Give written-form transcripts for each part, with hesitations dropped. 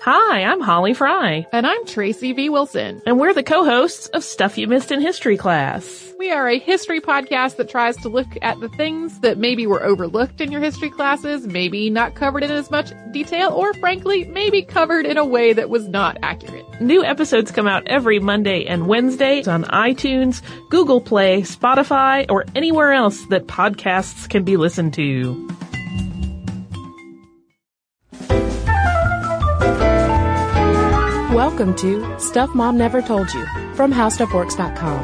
Hi, I'm Holly Fry. And I'm Tracy V. Wilson. And we're the co-hosts of Stuff You Missed in History Class. We are a history podcast that tries to look at the things that maybe were overlooked in your history classes, maybe not covered in as much detail, or frankly, maybe covered in a way that was not accurate. New episodes come out every Monday and Wednesday on iTunes, Google Play, Spotify, or anywhere else that podcasts can be listened to. Welcome to Stuff Mom Never Told You from HowStuffWorks.com.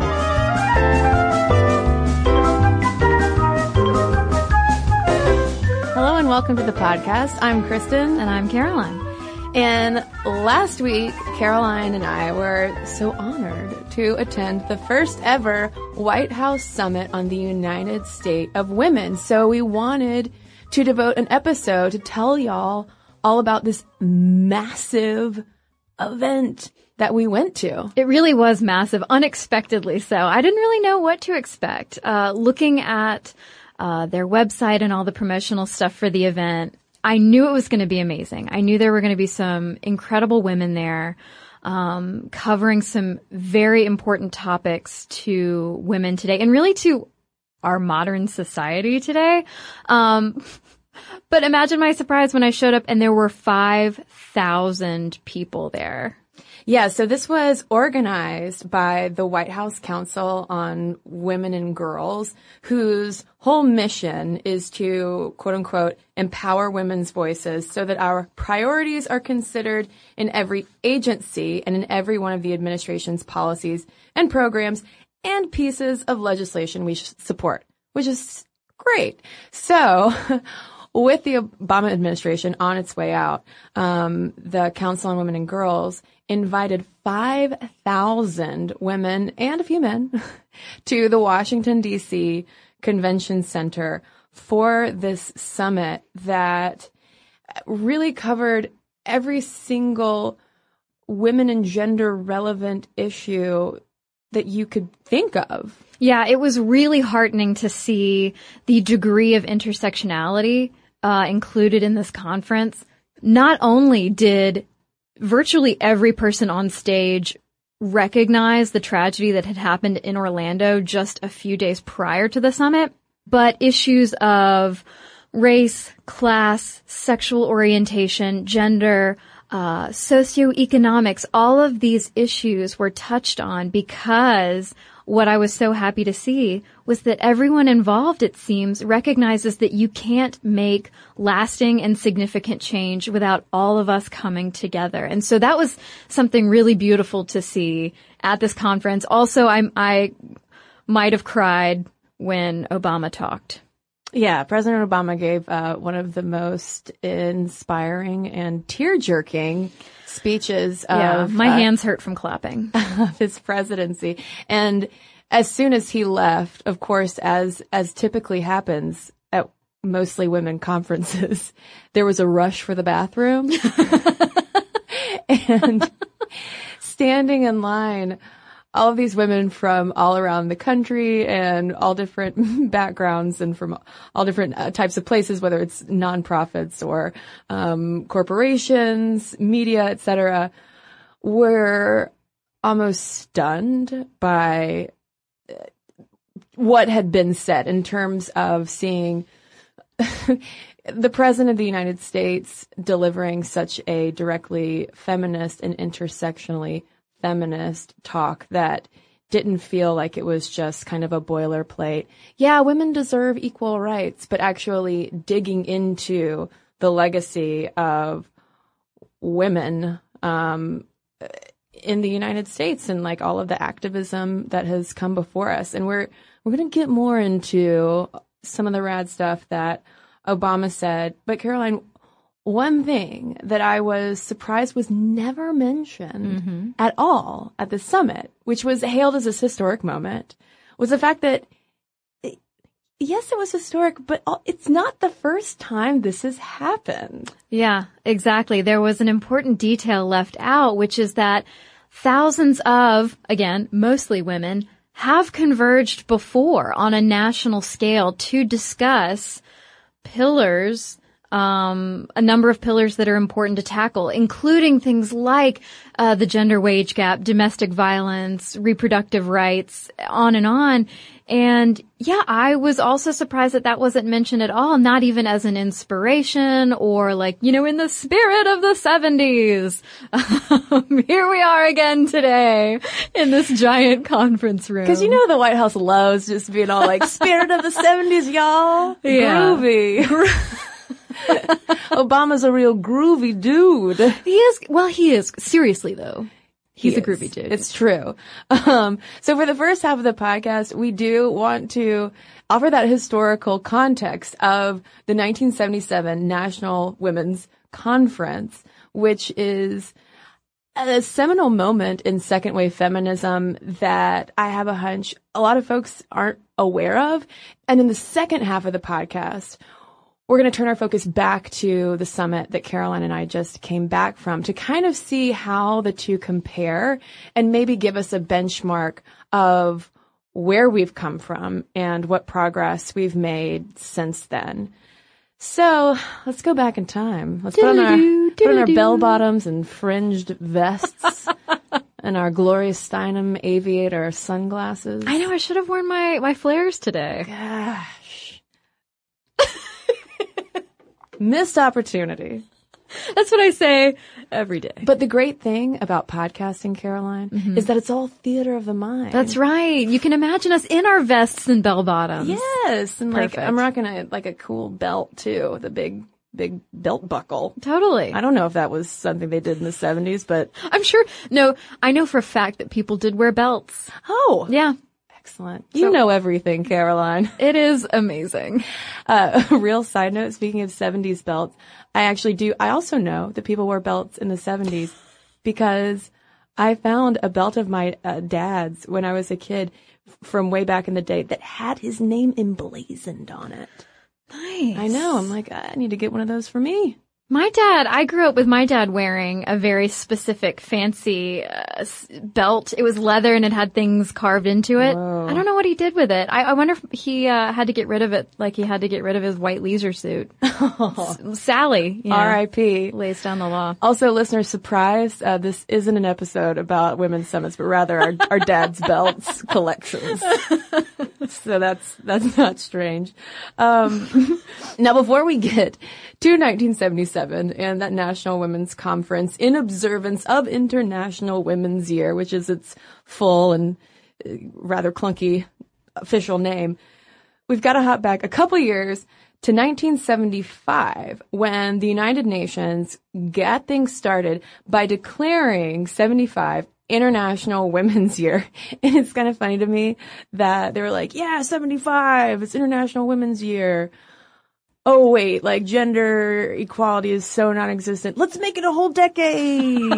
Hello and welcome to the podcast. I'm Kristen and I'm Caroline. And last week, Caroline and I were so honored to attend the first ever White House Summit on the United State of Women. So we wanted to devote an episode to tell y'all all about this massive event that we went to. It really was massive, unexpectedly so. I didn't really know what to expect. Looking at their website and all the promotional stuff for the event, I knew it was going to be amazing. I knew there were going to be some incredible women there, covering some very important topics to women today and really to our modern society today. But imagine my surprise when I showed up and there were 5,000 people there. Yeah, so this was organized by the White House Council on Women and Girls, whose whole mission is to, quote unquote, empower women's voices so that our priorities are considered in every agency and in every one of the administration's policies and programs and pieces of legislation we support, which is great. So with the Obama administration on its way out, the Council on Women and Girls invited 5,000 women and a few men to the Washington, D.C. Convention Center for this summit that really covered every single women and gender relevant issue that you could think of. Yeah, it was really heartening to see the degree of intersectionality included in this conference. Not only did virtually every person on stage recognize the tragedy that had happened in Orlando just a few days prior to the summit, but issues of race, class, sexual orientation, gender, socioeconomics, all of these issues were touched on because what I was so happy to see was that everyone involved, it seems, recognizes that you can't make lasting and significant change without all of us coming together. And so that was something really beautiful to see at this conference. Also, I might have cried when Obama talked. Yeah, President Obama gave one of the most inspiring and tear-jerking speeches of my hands hurt from clapping of his presidency. And as soon as he left, of course, as typically happens at mostly women conferences, there was a rush for the bathroom. And standing in line, all of these women from all around the country and all different backgrounds and from all different types of places, whether it's nonprofits or corporations, media, etc., were almost stunned by what had been said in terms of seeing the President of the United States delivering such a directly feminist and intersectionally feminist talk that didn't feel like it was just kind of a boilerplate. Yeah, women deserve equal rights, but actually digging into the legacy of women in the United States and like all of the activism that has come before us. And we're going to get more into some of the rad stuff that Obama said. But Caroline, one thing that I was surprised was never mentioned at all at the summit, which was hailed as this historic moment, was the fact that, yes, it was historic, but it's not the first time this has happened. Yeah, exactly. There was an important detail left out, which is that thousands of, again, mostly women, have converged before on a national scale to discuss pillars, a number of pillars that are important to tackle, including things like the gender wage gap, domestic violence, reproductive rights, on and on. And yeah, I was also surprised that that wasn't mentioned at all, not even as an inspiration or like, you know, in the spirit of the 70s. Here we are again today in this giant conference room. Because, you know, the White House loves just being all like, spirit of the 70s, y'all. Yeah. Groovy. Obama's a real groovy dude. He is. Well, he is. Seriously, though. He's a groovy dude. It's true. So for the first half of the podcast, we do want to offer that historical context of the 1977 National Women's Conference, which is a seminal moment in second wave feminism that I have a hunch a lot of folks aren't aware of. And in the second half of the podcast, we're going to turn our focus back to the summit that Caroline and I just came back from to kind of see how the two compare and maybe give us a benchmark of where we've come from and what progress we've made since then. So let's go back in time. Let's put on our bell bottoms and fringed vests. And our Gloria Steinem aviator sunglasses. I know, I should have worn my flares today. Gosh. Missed opportunity. That's what I say every day. But the great thing about podcasting, Caroline, is that it's all theater of the mind. That's right. You can imagine us in our vests and bell bottoms. Yes. And perfect. Like I'm rocking a cool belt too, with a big belt buckle. Totally. I don't know if that was something they did in the 70s, but I'm sure. No, I know for a fact that people did wear belts. Oh. Yeah. Excellent. You know everything, Caroline. It is amazing. A real side note, speaking of 70s belts, I also know that people wore belts in the 70s because I found a belt of my dad's when I was a kid from way back in the day that had his name emblazoned on it. Nice. I know. I'm like, I need to get one of those for me. My dad, I grew up with my dad wearing a very specific fancy belt. It was leather and it had things carved into it. Whoa. I don't know what he did with it. I wonder if he had to get rid of it like he had to get rid of his white leisure suit. Sally. You know, R.I.P. lays down the law. Also, listeners, surprise, this isn't an episode about women's summits, but rather our dad's belts collections. So that's not strange. Now, before we get to 1977, and that National Women's Conference in observance of International Women's Year, which is its full and rather clunky official name, we've got to hop back a couple years to 1975 when the United Nations got things started by declaring 75 International Women's Year. And it's kind of funny to me that they were like, yeah, 75, it's International Women's Year. Oh, wait, like gender equality is so non-existent. Let's make it a whole decade.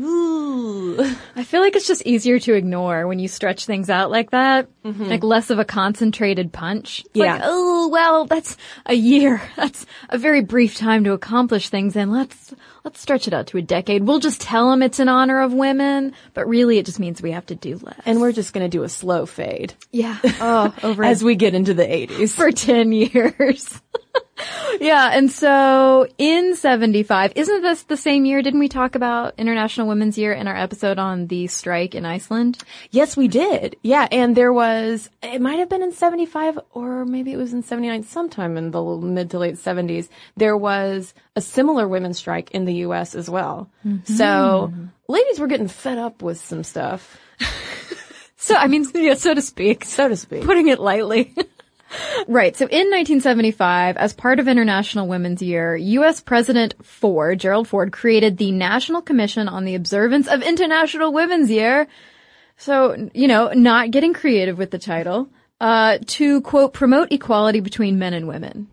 Ooh. I feel like it's just easier to ignore when you stretch things out like that. Mm-hmm. Like less of a concentrated punch. It's yeah. Like, oh, well, that's a year. That's a very brief time to accomplish things. And let's stretch it out to a decade. We'll just tell them it's in honor of women. But really, it just means we have to do less. And we're just going to do a slow fade. Yeah. Oh, over as we get into the 80s. For 10 years. Yeah, and so in 75, isn't this the same year? Didn't we talk about International Women's Year in our episode on the strike in Iceland? Yes, we did. Yeah, and there was, it might have been in 75 or maybe it was in 79, sometime in the mid to late 70s, there was a similar women's strike in the U.S. as well. Mm-hmm. So ladies were getting fed up with some stuff. So, I mean, yeah, so to speak. So to speak. Putting it lightly. Right. So in 1975, as part of International Women's Year, U.S. President Ford, Gerald Ford, created the National Commission on the Observance of International Women's Year. So, you know, not getting creative with the title, to, quote, promote equality between men and women.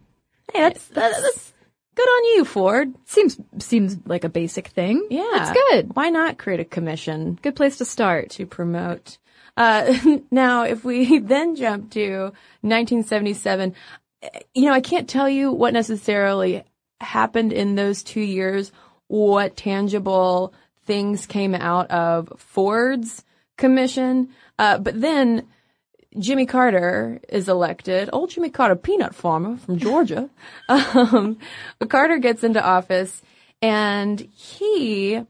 Hey, that's good on you, Ford. Seems like a basic thing. Yeah. It's good. Why not create a commission? Good place to start. To promote. Now, if we then jump to 1977, you know, I can't tell you what necessarily happened in those 2 years, what tangible things came out of Ford's commission. But then Jimmy Carter is elected. Old Jimmy Carter, peanut farmer from Georgia. Carter gets into office and he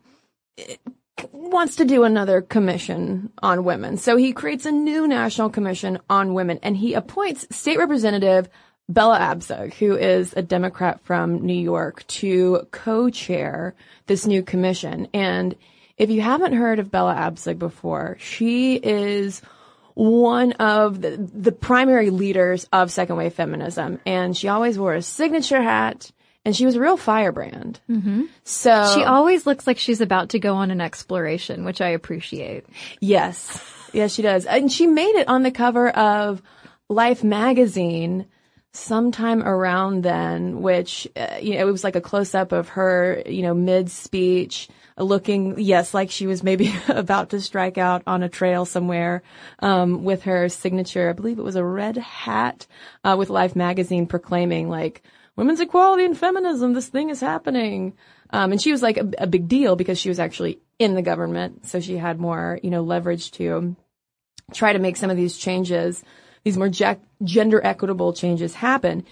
wants to do another commission on women. So he creates a new National Commission on Women, and he appoints State Representative Bella Abzug, who is a Democrat from New York, to co-chair this new commission. And if you haven't heard of Bella Abzug before, she is one of the primary leaders of second wave feminism, and she always wore a signature hat. And she was a real firebrand. Mm-hmm. So she always looks like she's about to go on an exploration, which I appreciate. Yes. Yes, she does. And she made it on the cover of Life magazine sometime around then, which, you know, it was like a close up of her, you know, mid speech looking, yes, like she was maybe about to strike out on a trail somewhere, with her signature. I believe it was a red hat, with Life magazine proclaiming like, women's equality and feminism, this thing is happening. And she was like a big deal because she was actually in the government. So she had more, you know, leverage to try to make some of these changes, these more gender equitable changes happen.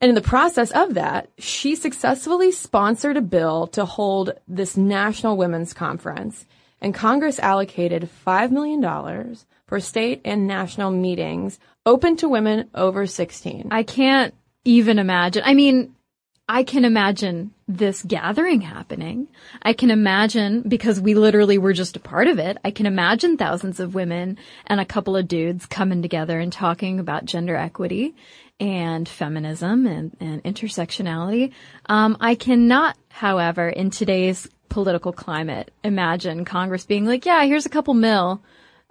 And in the process of that, she successfully sponsored a bill to hold this National Women's Conference. And Congress allocated $5 million for state and national meetings open to women over 16. I can't even imagine. I mean, I can imagine this gathering happening. I can imagine, because we literally were just a part of it, I can imagine thousands of women and a couple of dudes coming together and talking about gender equity and feminism and intersectionality. I cannot, however, in today's political climate, imagine Congress being like, yeah, here's a couple mil.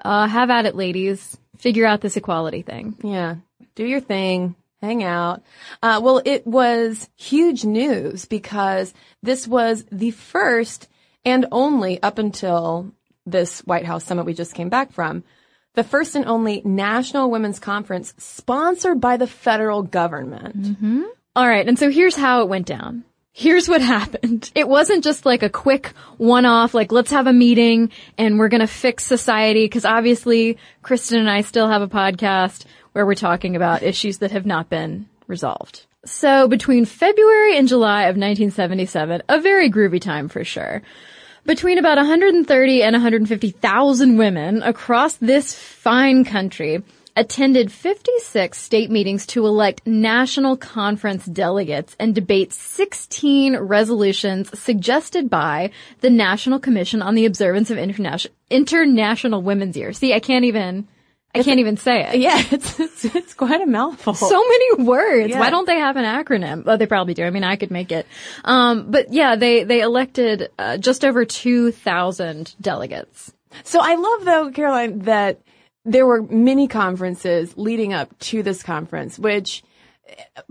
Have at it, ladies. Figure out this equality thing. Yeah. Do your thing. Hang out. Well, it was huge news because this was the first and only, up until this White House summit we just came back from, the first and only National Women's Conference sponsored by the federal government. Mm-hmm. All right. And so here's how it went down. Here's what happened. It wasn't just like a quick one-off, like, let's have a meeting and we're going to fix society, because obviously Kristen and I still have a podcast where we're talking about issues that have not been resolved. So between February and July of 1977, a very groovy time for sure, between about 130 and 150,000 women across this fine country attended 56 state meetings to elect national conference delegates and debate 16 resolutions suggested by the National Commission on the Observance of International Women's Year. See, I can't even say it. Yeah, it's quite a mouthful. So many words. Yeah. Why don't they have an acronym? Well, they probably do. I mean, I could make it. But yeah, they elected just over 2,000 delegates. So I love, though, Caroline, that there were many conferences leading up to this conference, which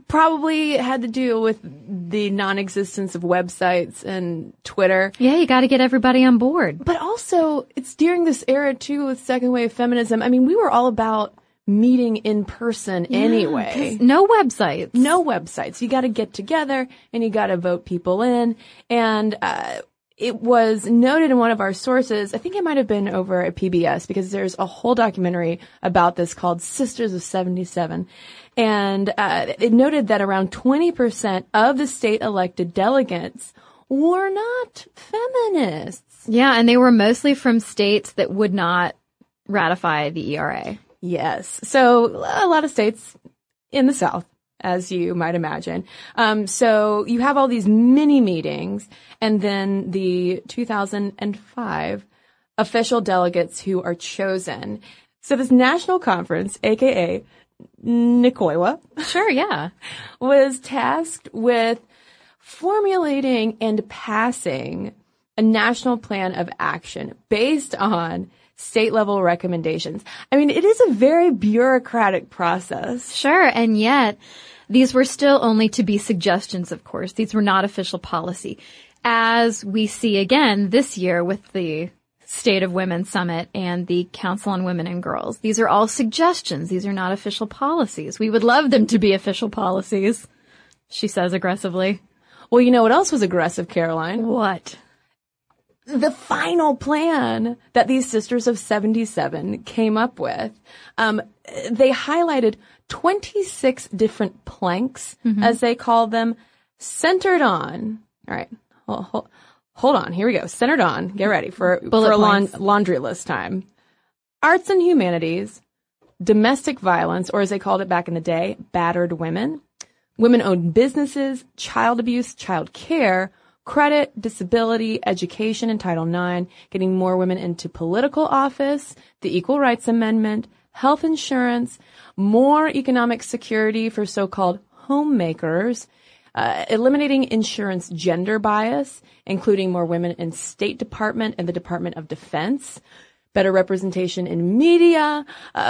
probably had to do with the non-existence of websites and Twitter. Yeah, you got to get everybody on board. But also, it's during this era, too, with second wave feminism. I mean, we were all about meeting in person anyway. No websites. No websites. You got to get together and you got to vote people in. And it was noted in one of our sources, I think it might have been over at PBS, because there's a whole documentary about this called Sisters of 77. And it noted that around 20% of the state elected delegates were not feminists. Yeah, and they were mostly from states that would not ratify the ERA. Yes. So a lot of states in the South, as you might imagine. So you have all these mini meetings, and then the 2005 official delegates who are chosen. So this national conference, aka NCOIWA. Sure, yeah. Was tasked with formulating and passing a national plan of action based on state-level recommendations. I mean, it is a very bureaucratic process. Sure, and yet these were still only to be suggestions, of course. These were not official policy. As we see again this year with the State of Women Summit and the Council on Women and Girls. These are all suggestions. These are not official policies. We would love them to be official policies, she says aggressively. Well, you know what else was aggressive, Caroline? What? The final plan that these Sisters of 77 came up with, they highlighted 26 different planks, as they call them, centered on, all right, hold on, here we go, centered on, get ready for a laundry list time, arts and humanities, domestic violence, or as they called it back in the day, battered women, women-owned businesses, child abuse, child care, credit, disability, education, and Title IX, getting more women into political office, the Equal Rights Amendment, health insurance, more economic security for so-called homemakers, eliminating insurance gender bias, including more women in State Department and the Department of Defense, better representation in media,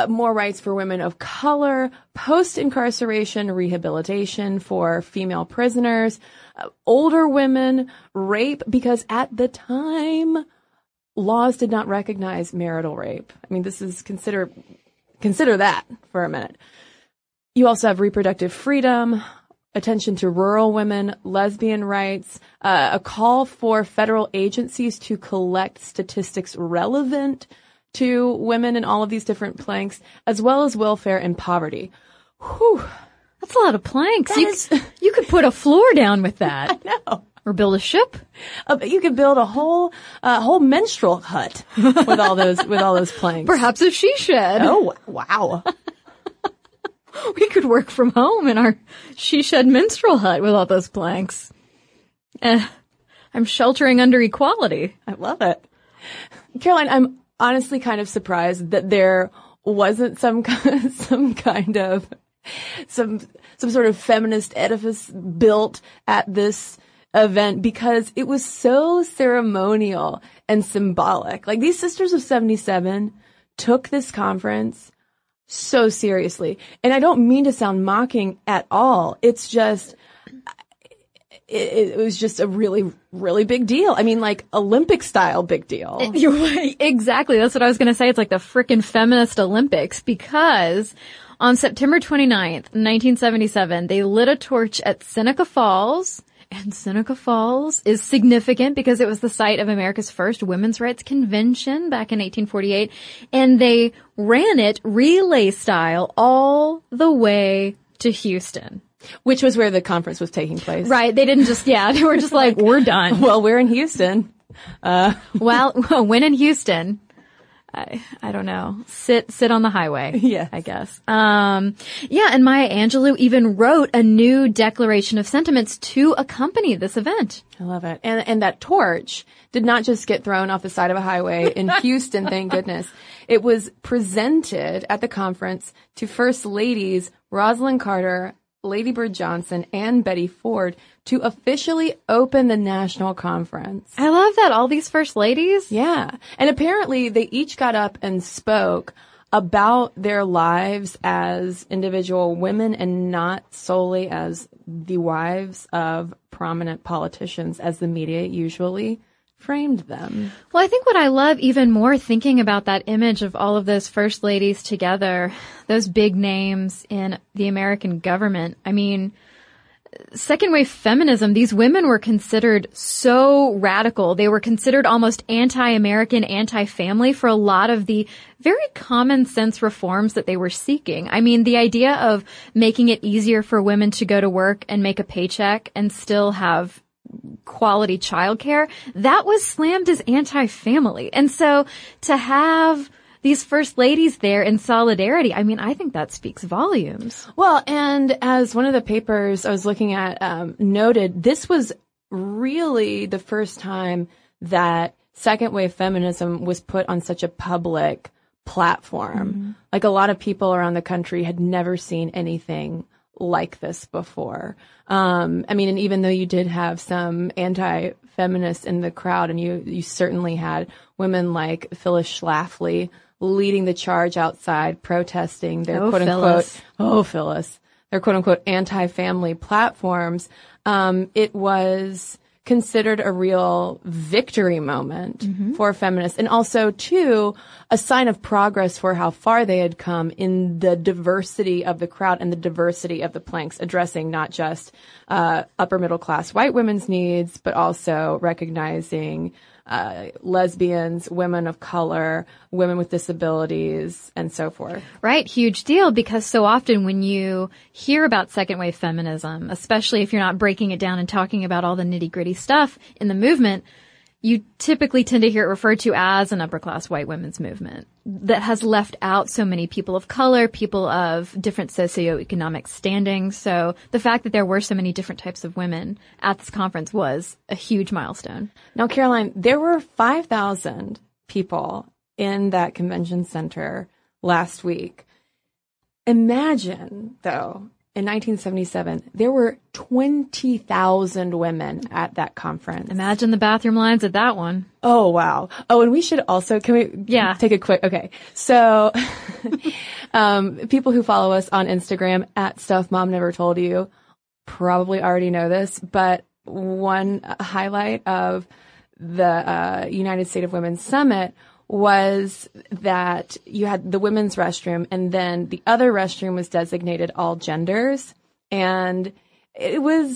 more rights for women of color, post-incarceration rehabilitation for female prisoners, older women, rape, because at the time, laws did not recognize marital rape. I mean, this is consider that for a minute. You also have reproductive freedom, attention to rural women, lesbian rights, a call for federal agencies to collect statistics relevant to women in all of these different planks, as well as welfare and poverty. Whew. That's a lot of planks. You could put a floor down with that. I know. Or build a ship. You could build a whole menstrual hut with all those planks. Perhaps a she shed. Oh, wow. We could work from home in our she shed minstrel hut with all those planks. I'm sheltering under equality. I love it. Caroline, I'm honestly kind of surprised that there wasn't some sort of feminist edifice built at this event, because it was so ceremonial and symbolic. Like, these Sisters of 77 took this conference so seriously. And I don't mean to sound mocking at all. It's just, it was just a really, really big deal. I mean, like, Olympic style big deal. You're right. Exactly. That's what I was going to say. It's like the frickin' feminist Olympics, because on September 29th, 1977, they lit a torch at Seneca Falls. And Seneca Falls is significant because it was the site of America's first women's rights convention back in 1848. And they ran it relay style all the way to Houston. Which was where the conference was taking place. Right. They didn't just, they were just like, we're done. Well, we're in Houston. When in Houston, I don't know. Sit on the highway. Yeah, I guess. And Maya Angelou even wrote a new declaration of sentiments to accompany this event. I love it. And that torch did not just get thrown off the side of a highway in Houston, thank goodness. It was presented at the conference to First Ladies Rosalind Carter, Lady Bird Johnson, and Betty Ford to officially open the national conference. I love that. All these first ladies? Yeah. And apparently they each got up and spoke about their lives as individual women and not solely as the wives of prominent politicians, as the media usually framed them. Well, I think what I love even more thinking about that image of all of those first ladies together, those big names in the American government. I mean, second wave feminism, these women were considered so radical. They were considered almost anti-American, anti-family for a lot of the very common sense reforms that they were seeking. I mean, the idea of making it easier for women to go to work and make a paycheck and still have quality childcare, that was slammed as anti-family. And so to have these first ladies there in solidarity, I mean, I think that speaks volumes. Well, and as one of the papers I was looking at noted, this was really the first time that second wave feminism was put on such a public platform. Mm-hmm. Like, a lot of people around the country had never seen anything like this before. I mean, and even though you did have some anti-feminists in the crowd, and you certainly had women like Phyllis Schlafly leading the charge outside protesting their quote unquote anti-family platforms, it was considered a real victory moment for feminists, and also too a sign of progress for how far they had come in the diversity of the crowd and the diversity of the planks, addressing not just upper middle class white women's needs, but also recognizing lesbians, women of color, women with disabilities, and so forth. Right. Huge deal, because so often when you hear about second wave feminism, especially if you're not breaking it down and talking about all the nitty gritty stuff in the movement, you typically tend to hear it referred to as an upper class white women's movement that has left out so many people of color, people of different socioeconomic standing. So the fact that there were so many different types of women at this conference was a huge milestone. Now, Caroline, there were 5,000 people in that convention center last week. Imagine, though, in 1977, there were 20,000 women at that conference. Imagine the bathroom lines at that one. Oh, wow. Oh, and we should also, take a quick, okay. So, people who follow us on Instagram at Stuff Mom Never Told You probably already know this, but one highlight of the United State of Women Summit was that you had the women's restroom, and then the other restroom was designated all genders. And it was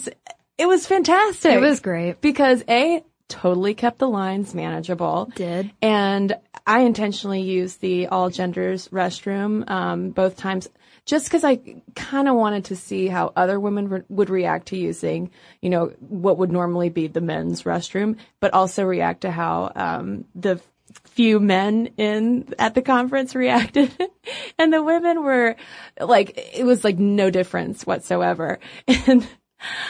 fantastic. It was great. Because A, totally kept the lines manageable. Did. And I intentionally used the all genders restroom both times, just because I kind of wanted to see how other women would react to using, you know, what would normally be the men's restroom, but also react to how the few men at the conference reacted. And the women were like, it was like no difference whatsoever. And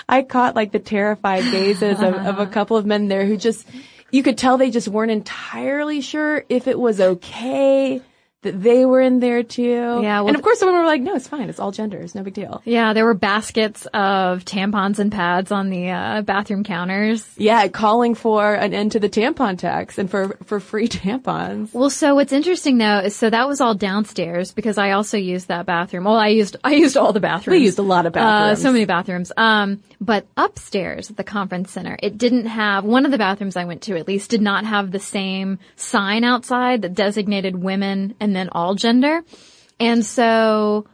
I caught like the terrified gazes of a couple of men there who just, you could tell they just weren't entirely sure if it was okay that they were in there too. Yeah, well, and of course the women were like, no, it's fine. It's all genders. No big deal. Yeah, there were baskets of tampons and pads on the bathroom counters. Yeah, calling for an end to the tampon tax and for free tampons. Well, so what's interesting though is, so that was all downstairs, because I also used that bathroom. Well, I used all the bathrooms. We used a lot of bathrooms. So many bathrooms. But upstairs at the conference center, it didn't have, one of the bathrooms I went to at least did not have the same sign outside that designated women and then all gender. And so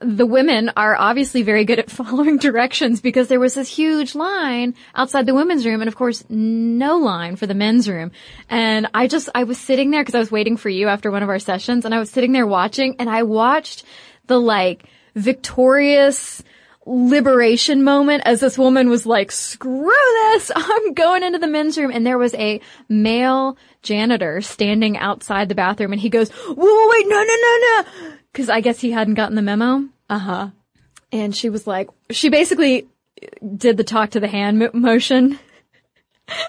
the women are obviously very good at following directions, because there was this huge line outside the women's room, and of course no line for the men's room. And I was sitting there, because I was waiting for you after one of our sessions, and I was sitting there watching, and I watched the like victorious liberation moment as this woman was like, screw this, I'm going into the men's room. And there was a male janitor standing outside the bathroom, and he goes, whoa, wait, no. Because I guess he hadn't gotten the memo. Uh-huh. And she was like, she basically did the talk to the hand motion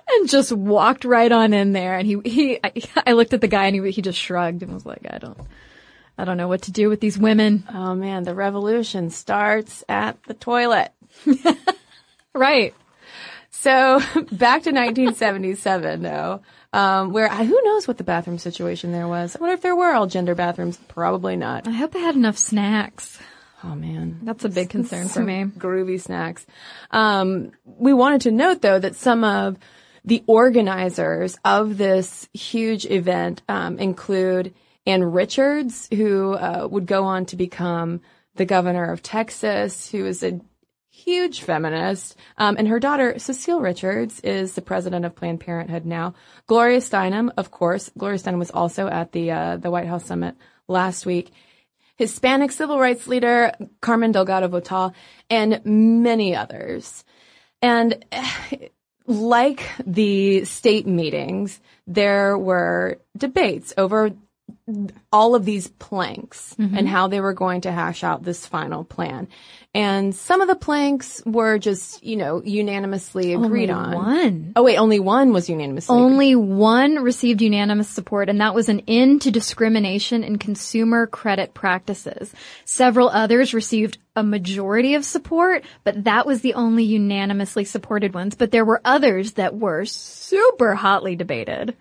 and just walked right on in there. And I looked at the guy, and he just shrugged and was like, I don't know what to do with these women. Oh, man, the revolution starts at the toilet. Right. So back to 1977, though, where who knows what the bathroom situation there was. I wonder if there were all gender bathrooms. Probably not. I hope I had enough snacks. Oh, man. That's a big concern for me. Groovy snacks. We wanted to note, though, that some of the organizers of this huge event include Ann Richards, who would go on to become the governor of Texas, who is a huge feminist. And her daughter, Cecile Richards, is the president of Planned Parenthood now. Gloria Steinem, of course. Gloria Steinem was also at the White House Summit last week. Hispanic civil rights leader Carmen Delgado Votal, and many others. And like the state meetings, there were debates over all of these planks and how they were going to hash out this final plan. And some of the planks were just, you know, unanimously agreed on. Only one was unanimously agreed. Only one received unanimous support, and that was an end to discrimination in consumer credit practices. Several others received a majority of support, but that was the only unanimously supported ones. But there were others that were super hotly debated.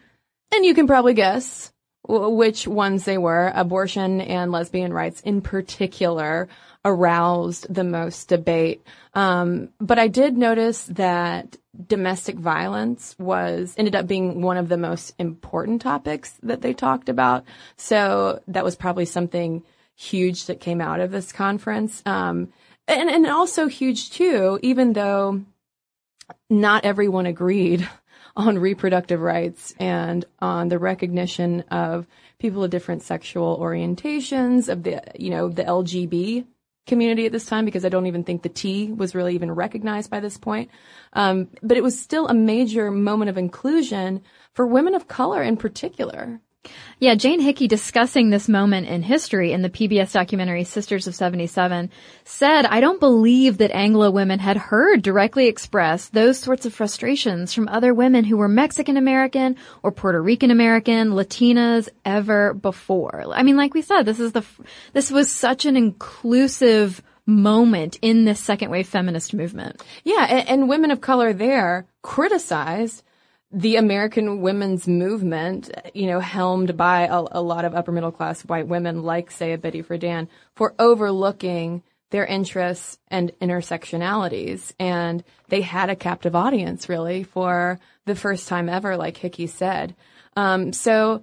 And you can probably guess which ones they were. Abortion and lesbian rights in particular aroused the most debate. But I did notice that domestic violence ended up being one of the most important topics that they talked about. So that was probably something huge that came out of this conference. And also huge too, even though not everyone agreed on reproductive rights and on the recognition of people of different sexual orientations, of the LGB community at this time, because I don't even think the T was really even recognized by this point. But it was still a major moment of inclusion for women of color in particular. Yeah, Jane Hickey, discussing this moment in history in the PBS documentary Sisters of 77, said, "I don't believe that Anglo women had heard directly expressed those sorts of frustrations from other women who were Mexican-American or Puerto Rican-American, Latinas, ever before." I mean, like we said, this was such an inclusive moment in this second wave feminist movement. Yeah, and women of color there criticized the American women's movement, you know, helmed by a lot of upper middle class white women like, say, a Betty Friedan, for overlooking their interests and intersectionalities. And they had a captive audience, really, for the first time ever, like Hickey said. So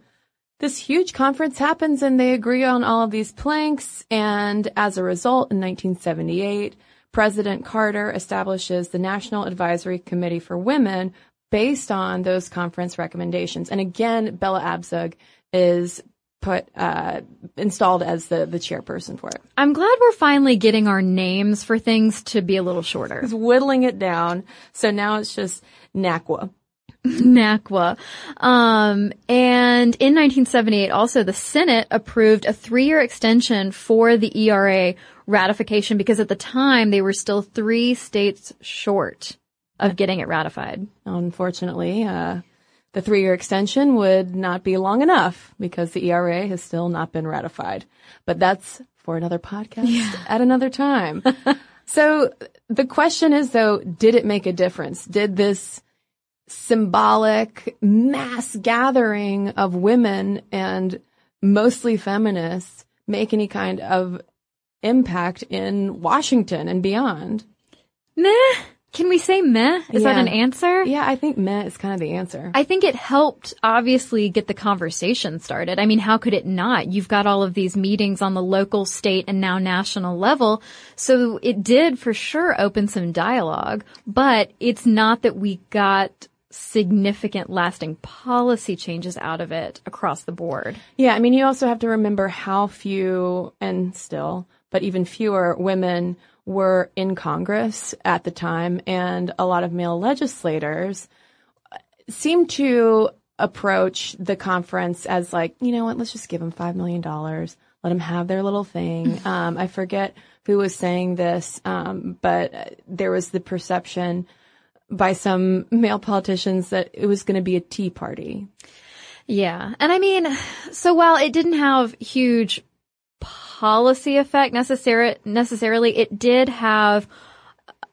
this huge conference happens and they agree on all of these planks. And as a result, in 1978, President Carter establishes the National Advisory Committee for Women, based on those conference recommendations. And again, Bella Abzug is installed as the chairperson for it. I'm glad we're finally getting our names for things to be a little shorter. It's whittling it down. So now it's just NACWA. NACWA. And in 1978, also, the Senate approved a 3-year extension for the ERA ratification, because at the time they were still 3 states short of getting it ratified. Unfortunately, the 3-year extension would not be long enough, because the ERA has still not been ratified. But that's for another podcast at another time. So the question is, though, did it make a difference? Did this symbolic mass gathering of women and mostly feminists make any kind of impact in Washington and beyond? Meh. Can we say meh? Is that an answer? Yeah, I think meh is kind of the answer. I think it helped, obviously, get the conversation started. I mean, how could it not? You've got all of these meetings on the local, state, and now national level. So it did, for sure, open some dialogue. But it's not that we got significant lasting policy changes out of it across the board. Yeah, I mean, you also have to remember how few, and still, but even fewer women were in Congress at the time, and a lot of male legislators seemed to approach the conference as like, you know what, let's just give them $5 million, let them have their little thing. I forget who was saying this, but there was the perception by some male politicians that it was going to be a tea party. Yeah. And I mean, so while it didn't have huge policy effect necessarily, it did have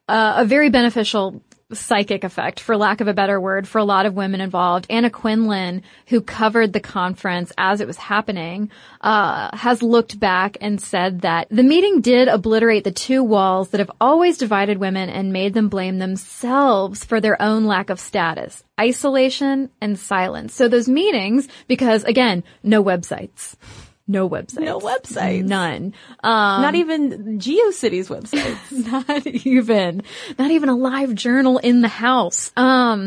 a very beneficial psychic effect, for lack of a better word, for a lot of women involved. Anna Quinlan, who covered the conference as it was happening, has looked back and said that the meeting did obliterate the two walls that have always divided women and made them blame themselves for their own lack of status, isolation, and silence. So those meetings, because again, no websites. No websites. None. Not even GeoCities websites. Not even a live journal in the house. I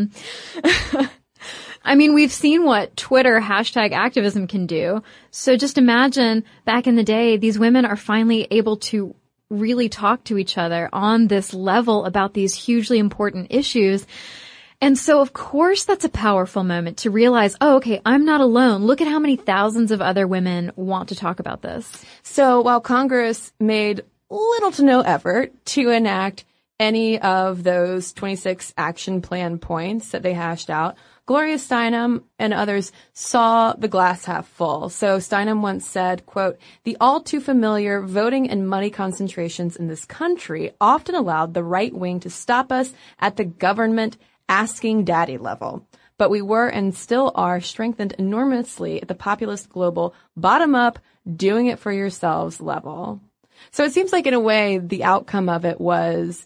mean, we've seen what Twitter #activism can do. So just imagine back in the day, these women are finally able to really talk to each other on this level about these hugely important issues. And so, of course, that's a powerful moment to realize, oh, okay, I'm not alone. Look at how many thousands of other women want to talk about this. So while Congress made little to no effort to enact any of those 26 action plan points that they hashed out, Gloria Steinem and others saw the glass half full. So Steinem once said, quote, "The all too familiar voting and money concentrations in this country often allowed the right wing to stop us at the government asking daddy level. But we were and still are strengthened enormously at the populist global bottom up, doing it for yourselves level." So it seems like in a way, the outcome of it was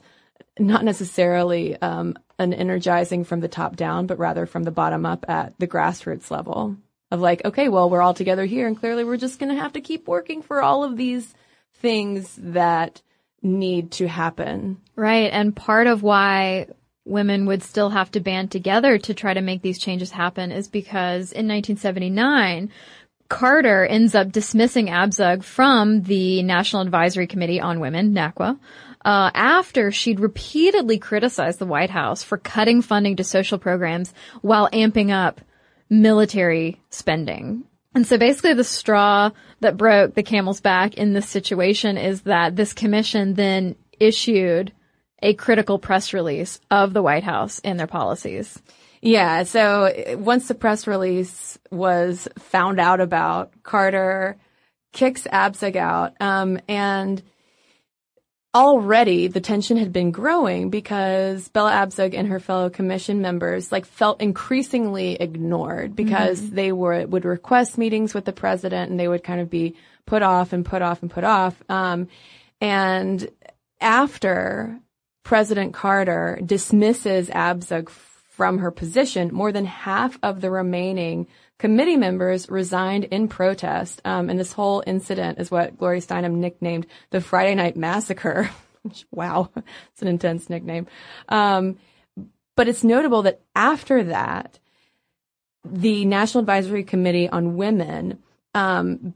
not necessarily an energizing from the top down, but rather from the bottom up at the grassroots level of like, okay, well, we're all together here and clearly we're just going to have to keep working for all of these things that need to happen. Right. And part of why women would still have to band together to try to make these changes happen is because in 1979, Carter ends up dismissing Abzug from the National Advisory Committee on Women, NACWA, after she'd repeatedly criticized the White House for cutting funding to social programs while amping up military spending. And so basically the straw that broke the camel's back in this situation is that this commission then issued a critical press release of the White House and their policies. Yeah. So once the press release was found out about, Carter kicks Abzug out. And already the tension had been growing because Bella Abzug and her fellow commission members felt increasingly ignored because they would request meetings with the president and they would kind of be put off and put off and put off. And after President Carter dismisses Abzug from her position, more than half of the remaining committee members resigned in protest. And this whole incident is what Gloria Steinem nicknamed the Friday Night Massacre. Wow, it's an intense nickname. But it's notable that after that, the National Advisory Committee on Women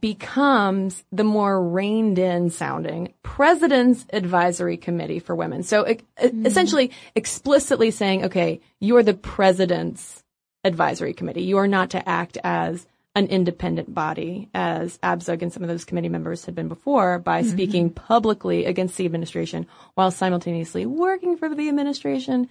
becomes the more reined-in sounding President's Advisory Committee for Women. So essentially explicitly saying, okay, you're the President's Advisory Committee. You are not to act as an independent body, as Abzug and some of those committee members had been before, by speaking publicly against the administration while simultaneously working for the administration,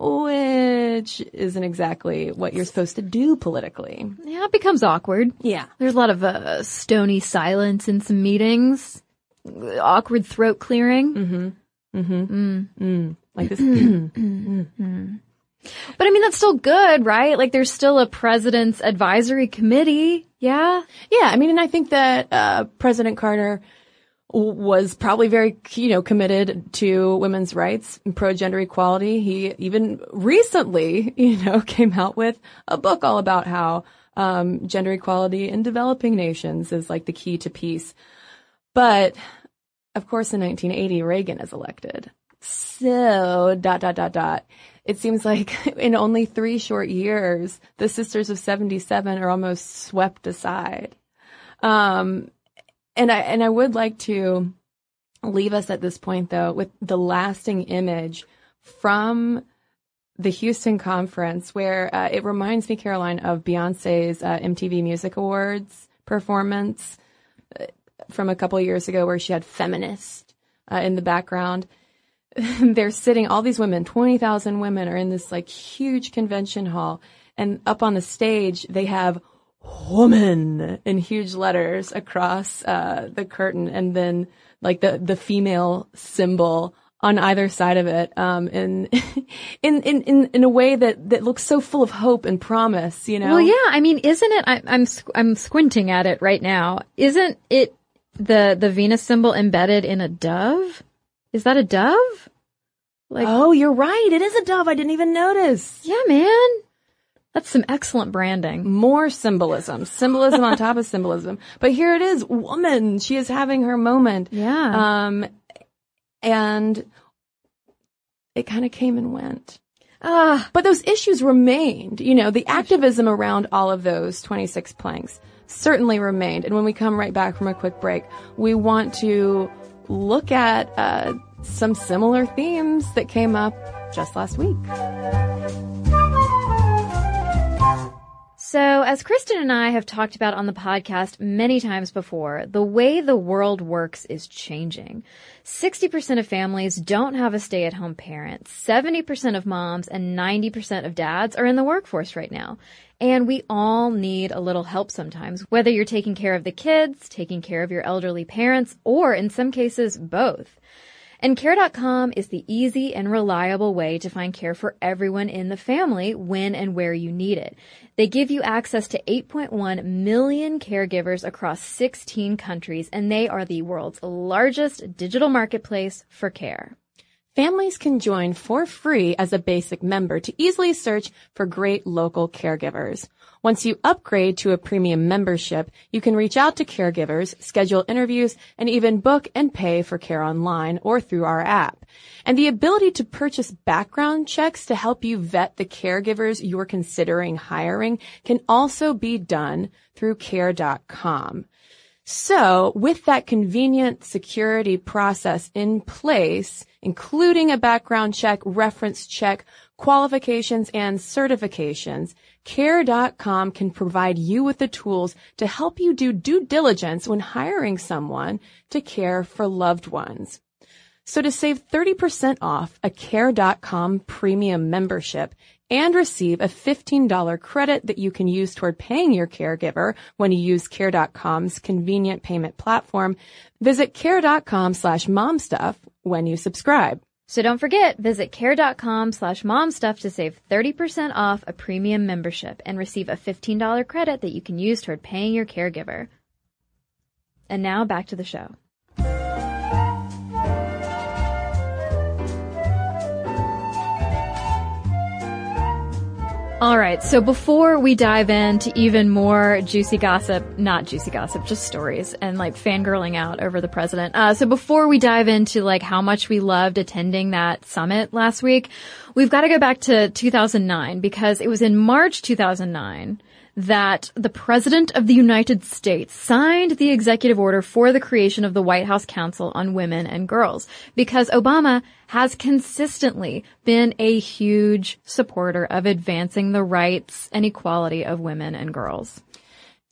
which isn't exactly what you're supposed to do politically. Yeah, it becomes awkward. Yeah. There's a lot of stony silence in some meetings, awkward throat clearing. Like this. But I mean, that's still good, right? Like there's still a President's Advisory Committee. Yeah. Yeah. I mean, and I think that President Carter was probably very, committed to women's rights and pro-gender equality. He even recently, came out with a book all about how gender equality in developing nations is the key to peace. But, of course, in 1980, Reagan is elected. So, ... It seems like in only 3 short years, the Sisters of 77 are almost swept aside. And I would like to leave us at this point, though, with the lasting image from the Houston conference, where it reminds me, Caroline, of Beyonce's MTV Music Awards performance from a couple of years ago where she had feminist in the background. They're sitting, all these women, 20,000 women are in this huge convention hall. And up on the stage, they have woman in huge letters across the curtain, and then the female symbol on either side of it, and in a way that looks so full of hope and promise, you know? Well, yeah. I mean, isn't it? I'm squinting at it right now. Isn't it the Venus symbol embedded in a dove? Is that a dove? Like, oh, you're right. It is a dove. I didn't even notice. Yeah, man. That's some excellent branding. More symbolism. Symbolism on top of symbolism. But here it is. Woman. She is having her moment. Yeah. And it kind of came and went. But those issues remained. You know, the activism around all of those 26 planks certainly remained. And when we come right back from a quick break, we want to look at some similar themes that came up just last week. So, as Kristen and I have talked about on the podcast many times before, the way the world works is changing. 60% of families don't have a stay-at-home parent. 70% of moms and 90% of dads are in the workforce right now. And we all need a little help sometimes, whether you're taking care of the kids, taking care of your elderly parents, or in some cases, both. And Care.com is the easy and reliable way to find care for everyone in the family when and where you need it. They give you access to 8.1 million caregivers across 16 countries, and they are the world's largest digital marketplace for care. Families can join for free as a basic member to easily search for great local caregivers. Once you upgrade to a premium membership, you can reach out to caregivers, schedule interviews, and even book and pay for care online or through our app. And the ability to purchase background checks to help you vet the caregivers you're considering hiring can also be done through Care.com. So, with that convenient security process in place, including a background check, reference check, qualifications, and certifications, Care.com can provide you with the tools to help you do due diligence when hiring someone to care for loved ones. So to save 30% off a Care.com premium membership and receive a $15 credit that you can use toward paying your caregiver when you use Care.com's convenient payment platform, visit Care.com/momstuff when you subscribe. So don't forget, visit care.com/momstuff to save 30% off a premium membership and receive a $15 credit that you can use toward paying your caregiver. And now back to the show. All right. So before we dive into even more juicy gossip, not juicy gossip, just stories and like fangirling out over the president. So before we dive into like how much we loved attending that summit last week, we've got to go back to 2009 because it was in March 2009 that the President of the United States signed the executive order for the creation of the White House Council on Women and Girls, because Obama has consistently been a huge supporter of advancing the rights and equality of women and girls.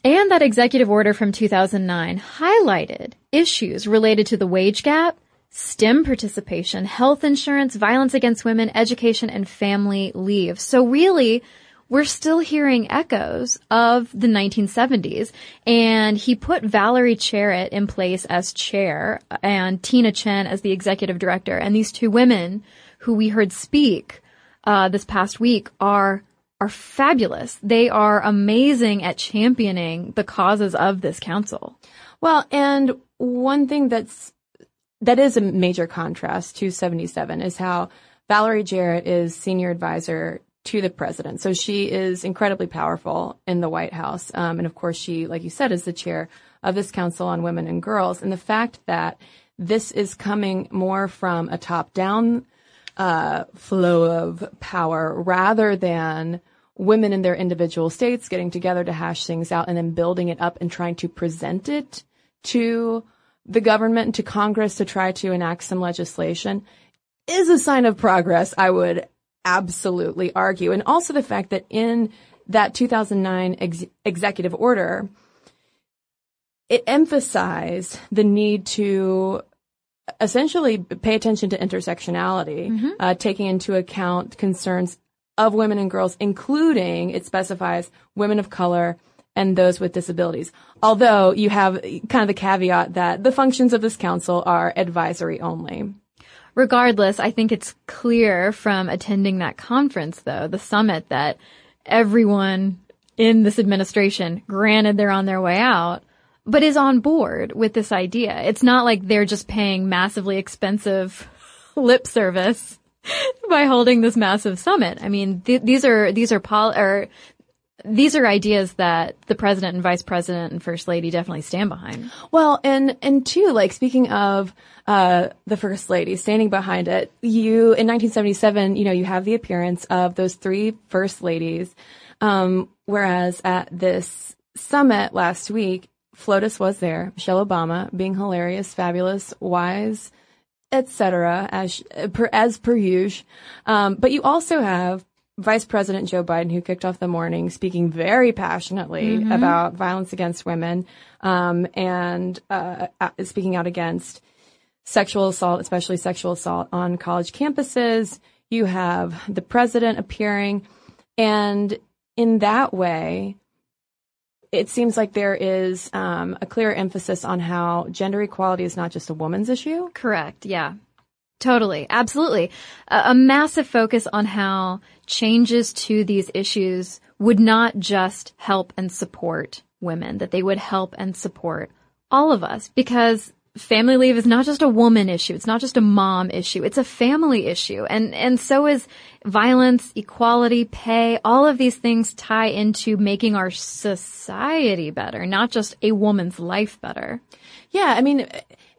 And that executive order from 2009 highlighted issues related to the wage gap, STEM participation, health insurance, violence against women, education, and family leave. So really, we're still hearing echoes of the 1970s, and he put Valerie Jarrett in place as chair and Tina Chen as the executive director. And these two women who we heard speak this past week are fabulous. They are amazing at championing the causes of this council. Well, and one thing that is a major contrast to 77 is how Valerie Jarrett is senior advisor to the president. So she is incredibly powerful in the White House. And of course, she, like you said, is the chair of this Council on Women and Girls. And the fact that this is coming more from a top-down flow of power rather than women in their individual states getting together to hash things out and then building it up and trying to present it to the government and to Congress to try to enact some legislation is a sign of progress, I would absolutely argue. And also the fact that in that 2009 executive order, it emphasized the need to essentially pay attention to intersectionality, taking into account concerns of women and girls, including, it specifies, women of color and those with disabilities. Although you have kind of the caveat that the functions of this council are advisory only. Regardless, I think it's clear from attending that conference, though, the summit, that everyone in this administration, granted they're on their way out, but is on board with this idea. It's not like they're just paying massively expensive lip service by holding this massive summit. I mean, these are ideas that the president and vice president and first lady definitely stand behind. Well, and too, like, speaking of the first lady standing behind it, you in 1977, you know, you have the appearance of those three first ladies, whereas at this summit last week, FLOTUS was there, Michelle Obama, being hilarious, fabulous, wise, etc., as per usual. But you also have Vice President Joe Biden, who kicked off the morning speaking very passionately about violence against women, and speaking out against sexual assault, especially sexual assault on college campuses. You have the president appearing. And in that way, it seems like there is a clear emphasis on how gender equality is not just a woman's issue. Correct. Yeah. Totally. Absolutely. A massive focus on how changes to these issues would not just help and support women, that they would help and support all of us, because family leave is not just a woman issue. It's not just a mom issue. It's a family issue. And so is violence, equality, pay. All of these things tie into making our society better, not just a woman's life better. Yeah. I mean,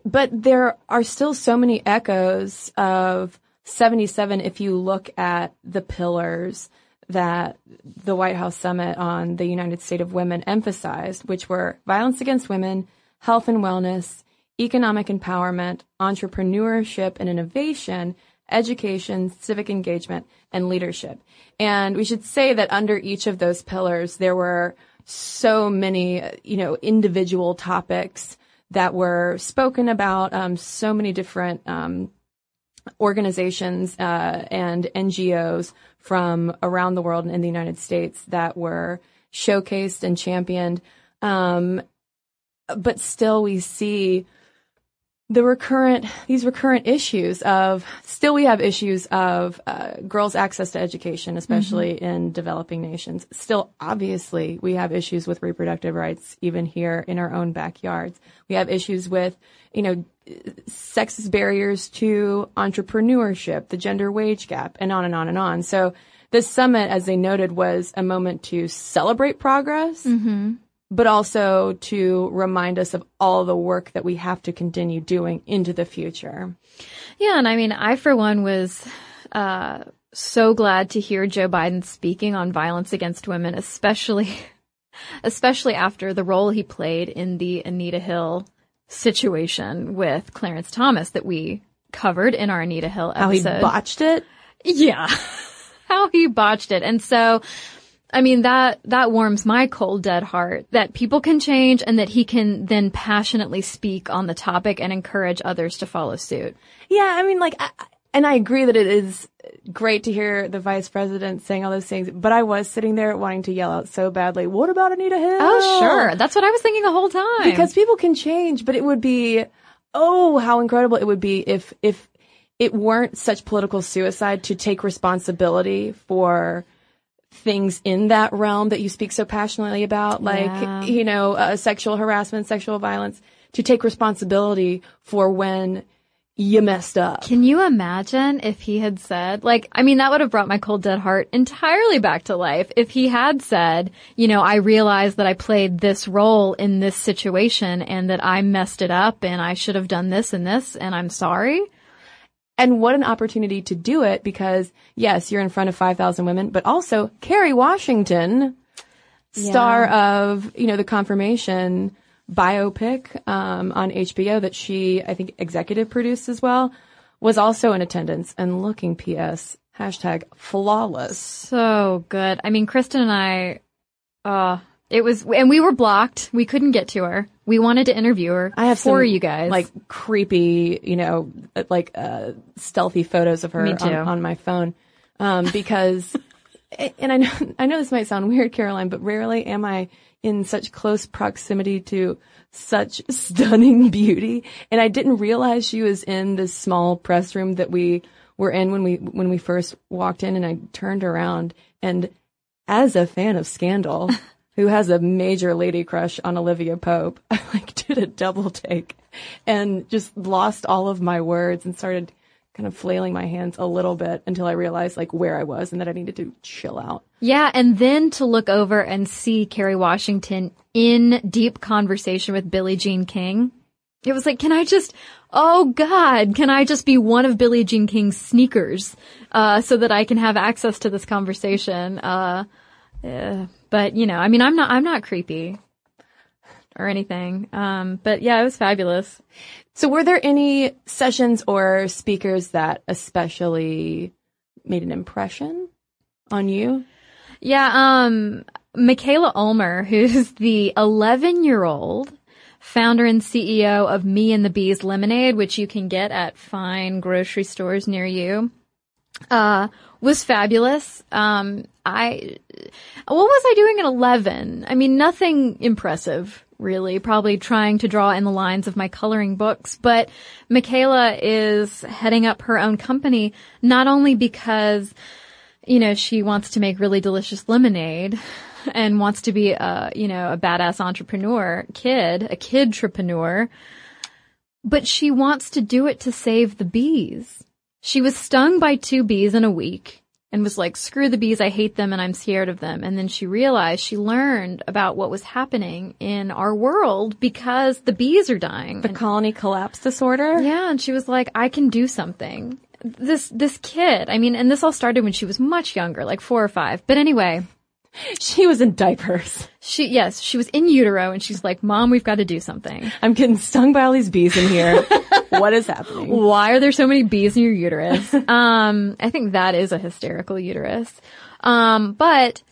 but there are still so many echoes of 77 if you look at the pillars that the White House Summit on the United State of Women emphasized, which were violence against women, health and wellness, economic empowerment, entrepreneurship and innovation, education, civic engagement, and leadership. And we should say that under each of those pillars, there were so many, you know, individual topics that were spoken about, so many different organizations and NGOs from around the world and in the United States that were showcased and championed. But still we see these recurrent issues of, still we have issues of girls' access to education, especially in developing nations. Still, obviously, we have issues with reproductive rights, even here in our own backyards. We have issues with, you know, sexist barriers to entrepreneurship, the gender wage gap, and on and on and on. So this summit, as they noted, was a moment to celebrate progress, but also to remind us of all the work that we have to continue doing into the future. Yeah, and I mean, I, for one, was so glad to hear Joe Biden speaking on violence against women, especially after the role he played in the Anita Hill situation with Clarence Thomas that we covered in our Anita Hill episode. How he botched it? Yeah, how he botched it. And so, I mean, that warms my cold, dead heart that people can change and that he can then passionately speak on the topic and encourage others to follow suit. Yeah, I mean, like, and I agree that it is great to hear the vice president saying all those things, but I was sitting there wanting to yell out so badly, what about Anita Hill? Oh, sure. That's what I was thinking the whole time. Because people can change, but it would be, oh, how incredible it would be if it weren't such political suicide to take responsibility for things in that realm that you speak so passionately about, like, you know, sexual harassment, sexual violence, to take responsibility for when you messed up. Can you imagine if he had said, like, I mean, that would have brought my cold, dead heart entirely back to life if he had said, you know, I realized that I played this role in this situation and that I messed it up and I should have done this and I'm sorry. And what an opportunity to do it, because, yes, you're in front of 5,000 women, but also Kerry Washington, star of, you know, the Confirmation biopic on HBO that she, I think, executive produced as well, was also in attendance and looking, P.S., #flawless. So good. I mean, Kristen and I, it was, and we were blocked. We couldn't get to her. We wanted to interview her for you guys. Like creepy, you know, like stealthy photos of her on my phone because and I know this might sound weird, Caroline, but rarely am I in such close proximity to such stunning beauty. And I didn't realize she was in this small press room that we were in when we first walked in, and I turned around, and as a fan of Scandal, who has a major lady crush on Olivia Pope, I did a double take and just lost all of my words and started kind of flailing my hands a little bit until I realized where I was and that I needed to chill out. Yeah, and then to look over and see Kerry Washington in deep conversation with Billie Jean King. It was like, can I just be one of Billie Jean King's sneakers so that I can have access to this conversation? But, I'm not creepy or anything. But yeah, it was fabulous. So were there any sessions or speakers that especially made an impression on you? Yeah. Michaela Ulmer, who's the 11-year-old founder and CEO of Me and the Bees Lemonade, which you can get at fine grocery stores near you, was fabulous. What was I doing at 11? Nothing impressive, really. Probably trying to draw in the lines of my coloring books. But Michaela is heading up her own company, not only because, she wants to make really delicious lemonade and wants to be a badass entrepreneur a kidtrepreneur, but she wants to do it to save the bees. She was stung by 2 bees in a week and was like, screw the bees, I hate them and I'm scared of them. And then she learned about what was happening in our world because the bees are dying. The colony collapse disorder? Yeah, and she was like, I can do something. This kid, and this all started when she was much younger, 4 or 5. But anyway, she was in diapers. She was in utero, and she's like, Mom, we've got to do something. I'm getting stung by all these bees in here. What is happening? Why are there so many bees in your uterus? I think that is a hysterical uterus. But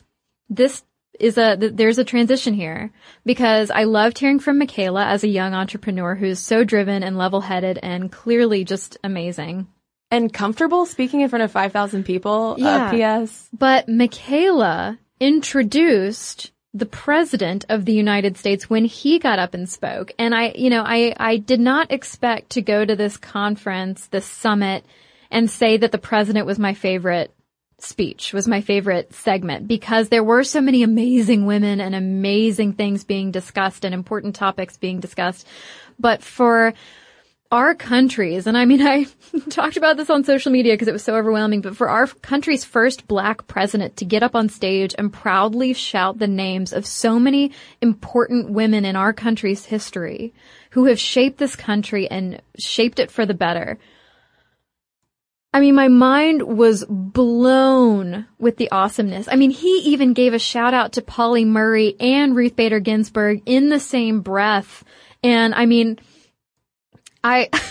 this is there's a transition here, because I loved hearing from Michaela as a young entrepreneur who's so driven and level-headed and clearly just amazing. And comfortable speaking in front of 5,000 people, yeah. P.S. But Michaela introduced the president of the United States when he got up and spoke. And I did not expect to go to this conference, this summit, and say that the president was my favorite speech, was my favorite segment, because there were so many amazing women and amazing things being discussed and important topics being discussed. But for our countries, and I talked about this on social media because it was so overwhelming, but for our country's first black president to get up on stage and proudly shout the names of so many important women in our country's history who have shaped this country and shaped it for the better. My mind was blown with the awesomeness. He even gave a shout out to Pauli Murray and Ruth Bader Ginsburg in the same breath. And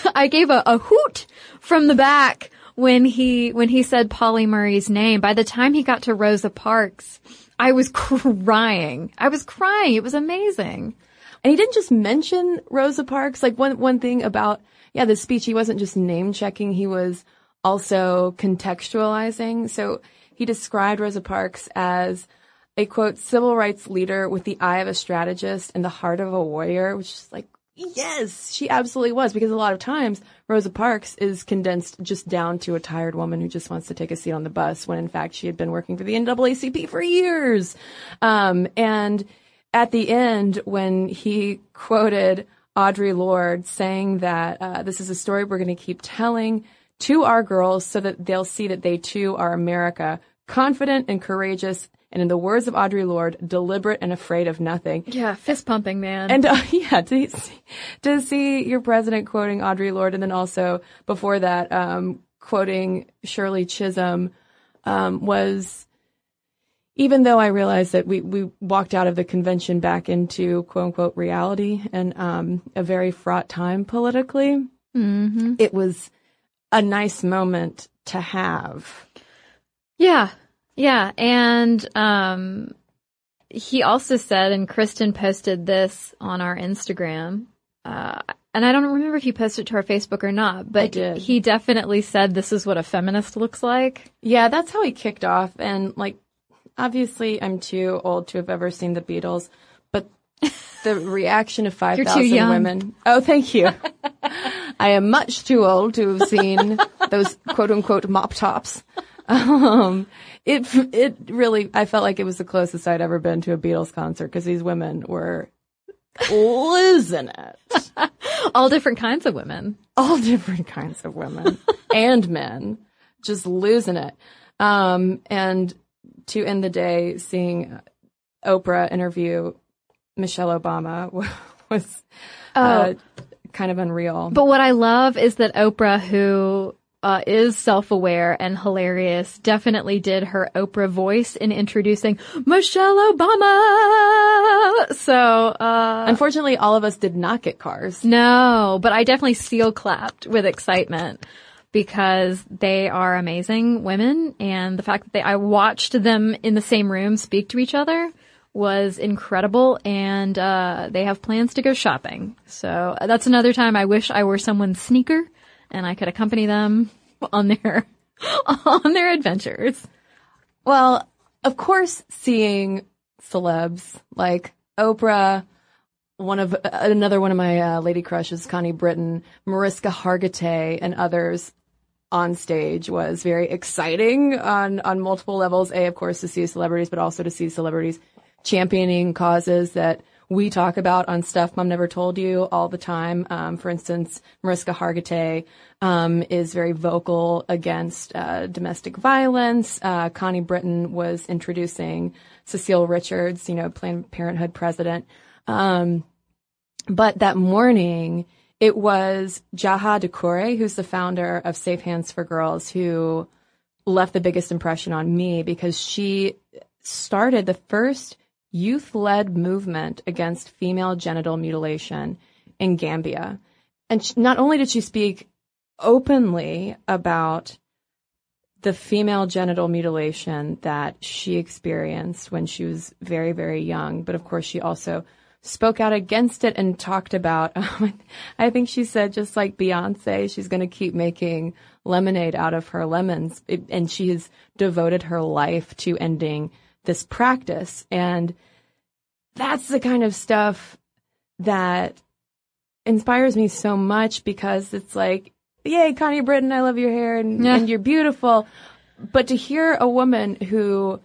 I gave a hoot from the back when he said Pauli Murray's name. By the time he got to Rosa Parks, I was crying. It was amazing. And he didn't just mention Rosa Parks. One thing about the speech, he wasn't just name checking. He was also contextualizing. So he described Rosa Parks as a, quote, civil rights leader with the eye of a strategist and the heart of a warrior, which is yes, she absolutely was, because a lot of times Rosa Parks is condensed just down to a tired woman who just wants to take a seat on the bus, when in fact she had been working for the NAACP for years. And at the end, when he quoted Audre Lorde saying that this is a story we're going to keep telling to our girls so that they'll see that they too are America, confident and courageous, and in the words of Audre Lorde, deliberate and afraid of nothing. Yeah, fist pumping, man. And to see your president quoting Audre Lorde, and then also before that, quoting Shirley Chisholm, was, even though I realized that we walked out of the convention back into, quote unquote, reality and a very fraught time politically, mm-hmm. It was a nice moment to have. Yeah. Yeah, and he also said, and Kristen posted this on our Instagram, and I don't remember if he posted it to our Facebook or not, but he definitely said, this is what a feminist looks like. Yeah, that's how he kicked off, and obviously I'm too old to have ever seen the Beatles, but the reaction of 5,000 women. Oh, thank you. I am much too old to have seen those quote unquote mop tops. It really, I felt like it was the closest I'd ever been to a Beatles concert because these women were losing it. All different kinds of women. All different kinds of women and men just losing it. And to end the day, seeing Oprah interview Michelle Obama was kind of unreal. But what I love is that Oprah, who is self-aware and hilarious, definitely did her Oprah voice in introducing Michelle Obama. So unfortunately, all of us did not get cars. No, but I definitely seal clapped with excitement, because they are amazing women, and the fact that I watched them in the same room speak to each other was incredible, and they have plans to go shopping. So that's another time I wish I were someone's sneaker and I could accompany them on their adventures. Well, of course, seeing celebs like Oprah, another one of my lady crushes, Connie Britton, Mariska Hargitay, and others on stage was very exciting on multiple levels. A, of course, to see celebrities, but also to see celebrities championing causes that we talk about on Stuff Mom Never Told You all the time. For instance, Mariska Hargitay is very vocal against domestic violence. Connie Britton was introducing Cecile Richards, Planned Parenthood president. But that morning, it was Jaha Dukureh, who's the founder of Safe Hands for Girls, who left the biggest impression on me because she started the first youth-led movement against female genital mutilation in Gambia. And not only did she speak openly about the female genital mutilation that she experienced when she was very, very young, but of course she also spoke out against it and talked about, I think she said, just like Beyonce, she's going to keep making lemonade out of her lemons. And she has devoted her life to ending this practice. And that's the kind of stuff that inspires me so much, because it's like, yay, Connie Britton, I love your hair and you're beautiful. But to hear a woman who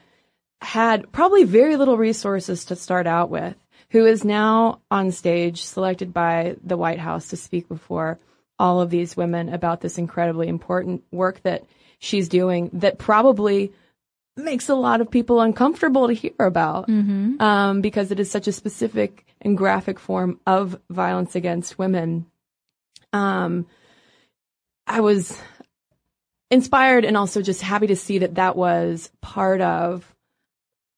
had probably very little resources to start out with, who is now on stage, selected by the White House to speak before all of these women about this incredibly important work that she's doing that probably makes a lot of people uncomfortable to hear about, because it is such a specific and graphic form of violence against women. I was inspired and also just happy to see that was part of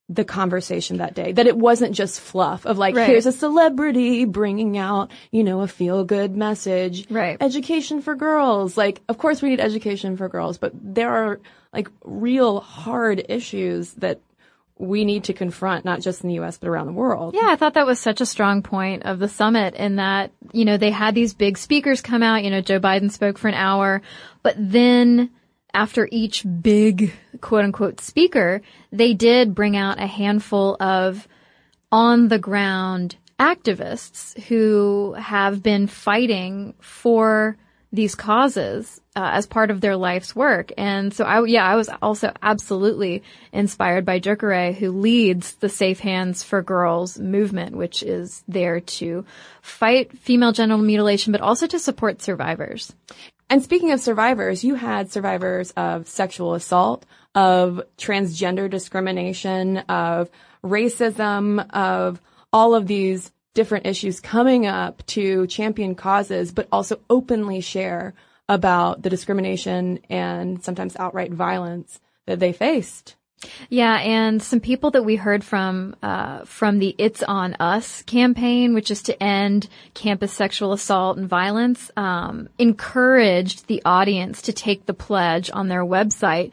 the conversation that day, that it wasn't just fluff of like, Here's a celebrity bringing out, a feel good message, right? Education for girls. Like, of course we need education for girls, but there are like real hard issues that we need to confront, not just in the U.S., but around the world. Yeah, I thought that was such a strong point of the summit, in that, they had these big speakers come out, Joe Biden spoke for an hour, but then after each big, quote-unquote, speaker, they did bring out a handful of on-the-ground activists who have been fighting for these causes as part of their life's work. And so, I was also absolutely inspired by Dukureh, who leads the Safe Hands for Girls movement, which is there to fight female genital mutilation, but also to support survivors. And speaking of survivors, you had survivors of sexual assault, of transgender discrimination, of racism, of all of these different issues coming up to champion causes, but also openly share about the discrimination and sometimes outright violence that they faced. Yeah, and some people that we heard from the It's On Us campaign, which is to end campus sexual assault and violence, encouraged the audience to take the pledge on their website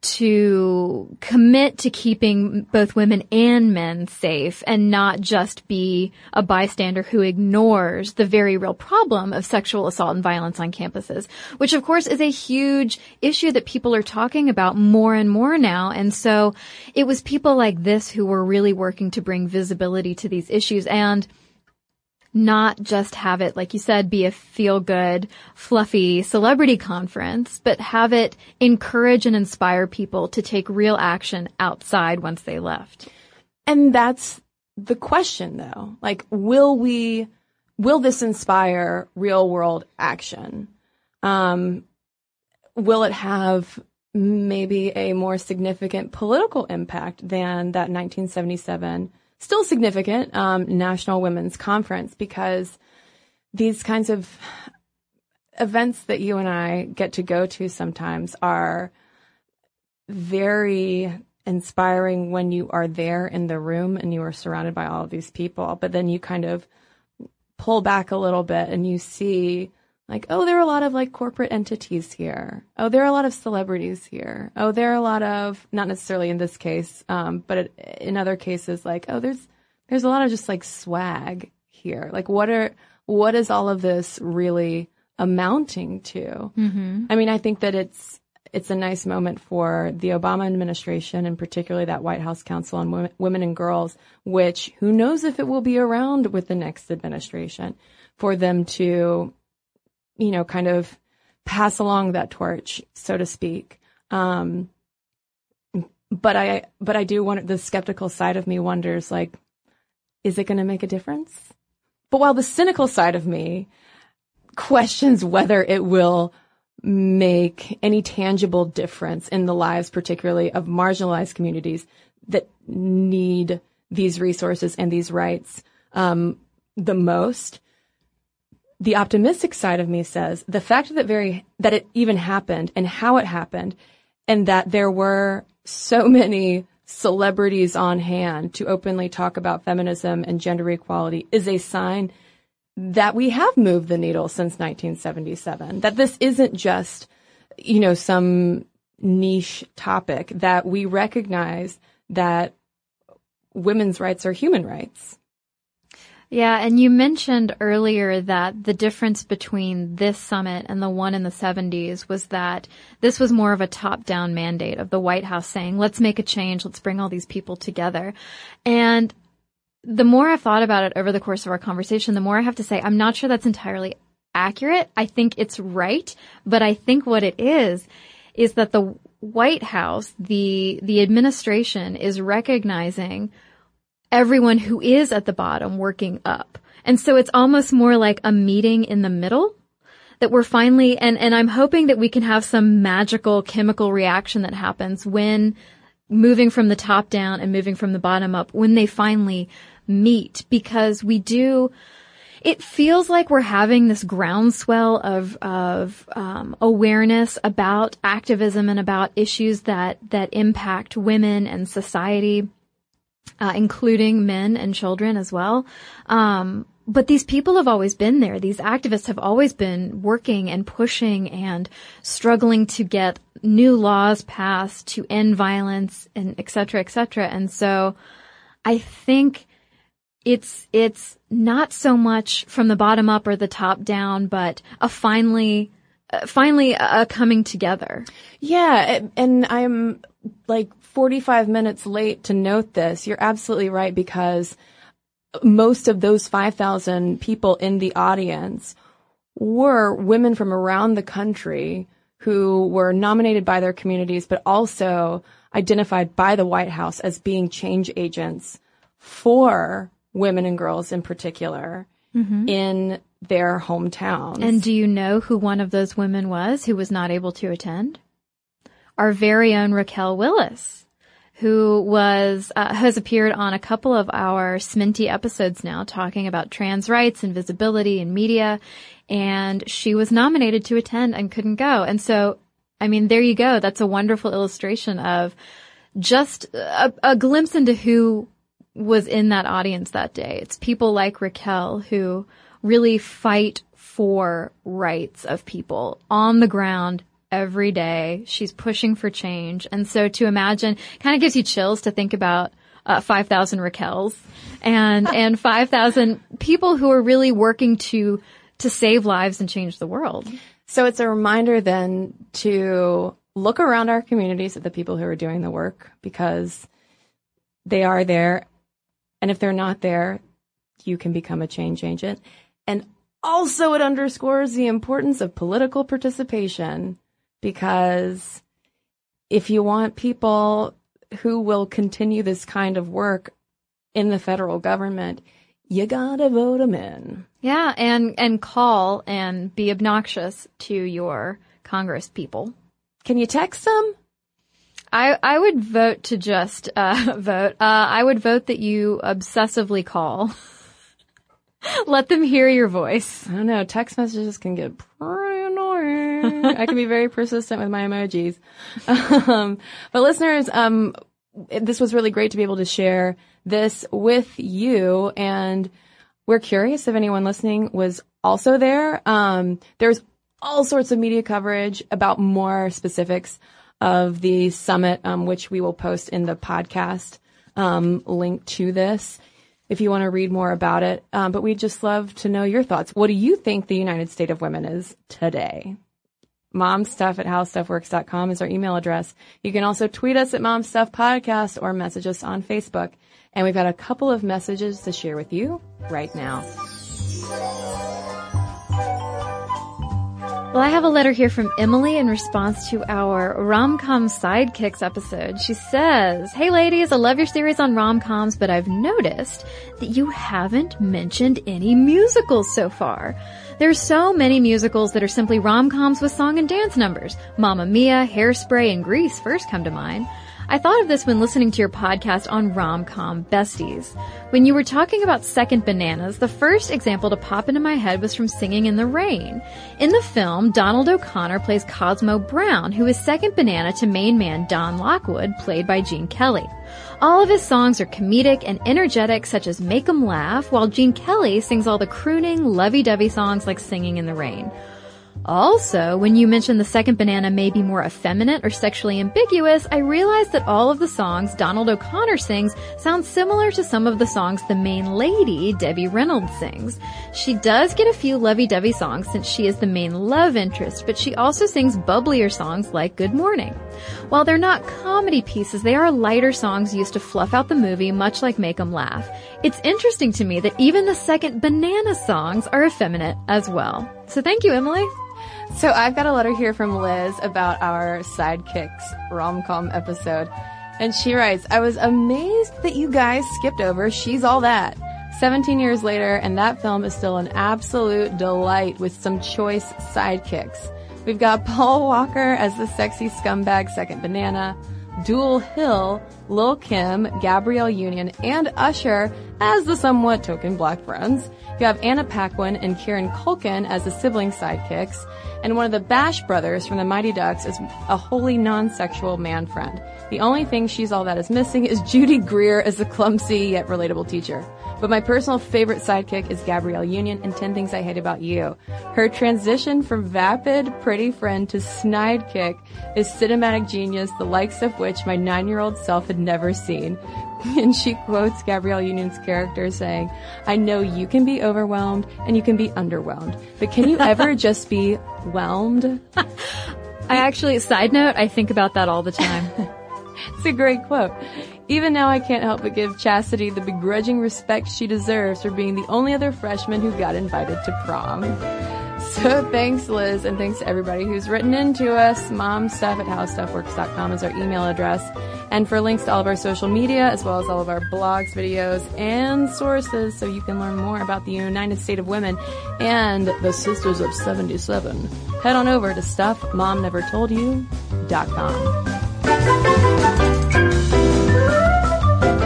to commit to keeping both women and men safe and not just be a bystander who ignores the very real problem of sexual assault and violence on campuses, which, of course, is a huge issue that people are talking about more and more now. And so it was people like this who were really working to bring visibility to these issues and not just have it, like you said, be a feel-good, fluffy celebrity conference, but have it encourage and inspire people to take real action outside once they left. And that's the question, though. Like, will this inspire real-world action? Will it have maybe a more significant political impact than that 1977 still significant National Women's Conference, because these kinds of events that you and I get to go to sometimes are very inspiring when you are there in the room and you are surrounded by all of these people. But then you kind of pull back a little bit and you see, like, oh, there are a lot of, like, corporate entities here. Oh, there are a lot of celebrities here. Oh, there are a lot of, not necessarily in this case, but in other cases, like, oh, there's a lot of just, like, swag here. Like, what is all of this really amounting to? Mm-hmm. I mean, I think that it's a nice moment for the Obama administration, and particularly that White House Council on Women and Girls, which who knows if it will be around with the next administration, for them to, you know, kind of pass along that torch, so to speak. But I do wonder, the skeptical side of me wonders, like, is it going to make a difference? But while the cynical side of me questions whether it will make any tangible difference in the lives, particularly of marginalized communities that need these resources and these rights the most, the optimistic side of me says the fact that that it even happened and how it happened, and that there were so many celebrities on hand to openly talk about feminism and gender equality, is a sign that we have moved the needle since 1977, that this isn't just, you know, some niche topic, that we recognize that women's rights are human rights. Yeah, and you mentioned earlier that the difference between this summit and the one in the 70s was that this was more of a top-down mandate of the White House saying, let's make a change, let's bring all these people together. And the more I've thought about it over the course of our conversation, the more I have to say, I'm not sure that's entirely accurate. I think it's right, but I think what it is that the White House, the administration, is recognizing everyone who is at the bottom working up. And so it's almost more like a meeting in the middle that we're finally, and I'm hoping that we can have some magical chemical reaction that happens when moving from the top down and moving from the bottom up, when they finally meet, because it feels like we're having this groundswell of awareness about activism and about issues that impact women and society, including men and children as well. But these people have always been there. These activists have always been working and pushing and struggling to get new laws passed to end violence, and et cetera, et cetera. And so I think it's not so much from the bottom up or the top down, but a finally coming together. Yeah, and I'm like 45 minutes late to note this. You're absolutely right, because most of those 5,000 people in the audience were women from around the country who were nominated by their communities, but also identified by the White House as being change agents for women and girls in particular, mm-hmm, in their hometowns. And do you know who one of those women was who was not able to attend? Our very own Raquel Willis, who has appeared on a couple of our Sminty episodes now talking about trans rights and visibility and media, and she was nominated to attend and couldn't go. And so, I mean, there you go. That's a wonderful illustration of just a glimpse into who was in that audience that day. It's people like Raquel who really fight for rights of people on the ground every day. She's pushing for change. And so to imagine, kind of gives you chills to think about 5,000 Raquels and 5,000 people who are really working to save lives and change the world. So it's a reminder then to look around our communities at the people who are doing the work, because they are there. And if they're not there, you can become a change agent. And also it underscores the importance of political participation, because if you want people who will continue this kind of work in the federal government, you gotta vote them in. Yeah, and call and be obnoxious to your Congress people. Can you text them? I would vote to just vote. I would vote that you obsessively call. Let them hear your voice. I don't know. Text messages can get pretty annoying. I can be very persistent with my emojis. But listeners, this was really great to be able to share this with you. And we're curious if anyone listening was also there. There's all sorts of media coverage about more specifics of the summit, which we will post in the podcast link to this if you want to read more about it. But we'd just love to know your thoughts. What do you think the United State of Women is today? Momstuff at HowStuffWorks.com is our email address. You can also tweet us at MomStuffPodcast or message us on Facebook. And we've got a couple of messages to share with you right now. Well, I have a letter here from Emily in response to our Rom-Com Sidekicks episode. She says, "Hey ladies, I love your series on rom-coms, but I've noticed that you haven't mentioned any musicals so far. There's so many musicals that are simply rom-coms with song and dance numbers. Mamma Mia, Hairspray, and Grease first come to mind. I thought of this when listening to your podcast on rom-com besties. When you were talking about Second Bananas, the first example to pop into my head was from Singing in the Rain. In the film, Donald O'Connor plays Cosmo Brown, who is second banana to main man Don Lockwood, played by Gene Kelly. All of his songs are comedic and energetic, such as Make 'em Laugh, while Gene Kelly sings all the crooning, lovey-dovey songs like Singing in the Rain. Also, when you mentioned the second banana may be more effeminate or sexually ambiguous, I realized that all of the songs Donald O'Connor sings sound similar to some of the songs the main lady, Debbie Reynolds, sings. She does get a few lovey-dovey songs since she is the main love interest, but she also sings bubblier songs like Good Morning. While they're not comedy pieces, they are lighter songs used to fluff out the movie, much like Make 'em Laugh. It's interesting to me that even the second banana songs are effeminate as well." So thank you, Emily. So I've got a letter here from Liz about our Sidekicks rom-com episode. And she writes, "I was amazed that you guys skipped over She's All That. 17 years later, and that film is still an absolute delight with some choice sidekicks. We've got Paul Walker as the sexy scumbag second banana, Dual Hill, Lil' Kim, Gabrielle Union, and Usher as the somewhat token black friends. You have Anna Paquin and Kieran Culkin as the sibling sidekicks, and one of the Bash brothers from the Mighty Ducks is a wholly non-sexual man friend. The only thing She's All That is missing is Judy Greer as the clumsy yet relatable teacher. But my personal favorite sidekick is Gabrielle Union in 10 Things I Hate About You. Her transition from vapid pretty friend to snide kick is cinematic genius, the likes of which my 9-year-old self had never seen." And she quotes Gabrielle Union's character saying, "I know you can be overwhelmed and you can be underwhelmed, but can you ever just be whelmed?" I actually, side note, I think about that all the time. It's a great quote. "Even now I can't help but give Chastity the begrudging respect she deserves for being the only other freshman who got invited to prom." So thanks, Liz, and thanks to everybody who's written in to us. Momstuff at HowStuffWorks.com is our email address. And for links to all of our social media, as well as all of our blogs, videos, and sources, so you can learn more about the United States of Women and the Sisters of 77, head on over to StuffMomNeverToldYou.com.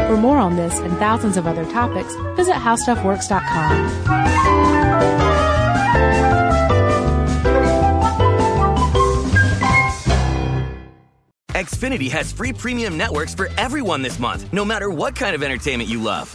For more on this and thousands of other topics, visit HowStuffWorks.com. Xfinity has free premium networks for everyone this month, no matter what kind of entertainment you love.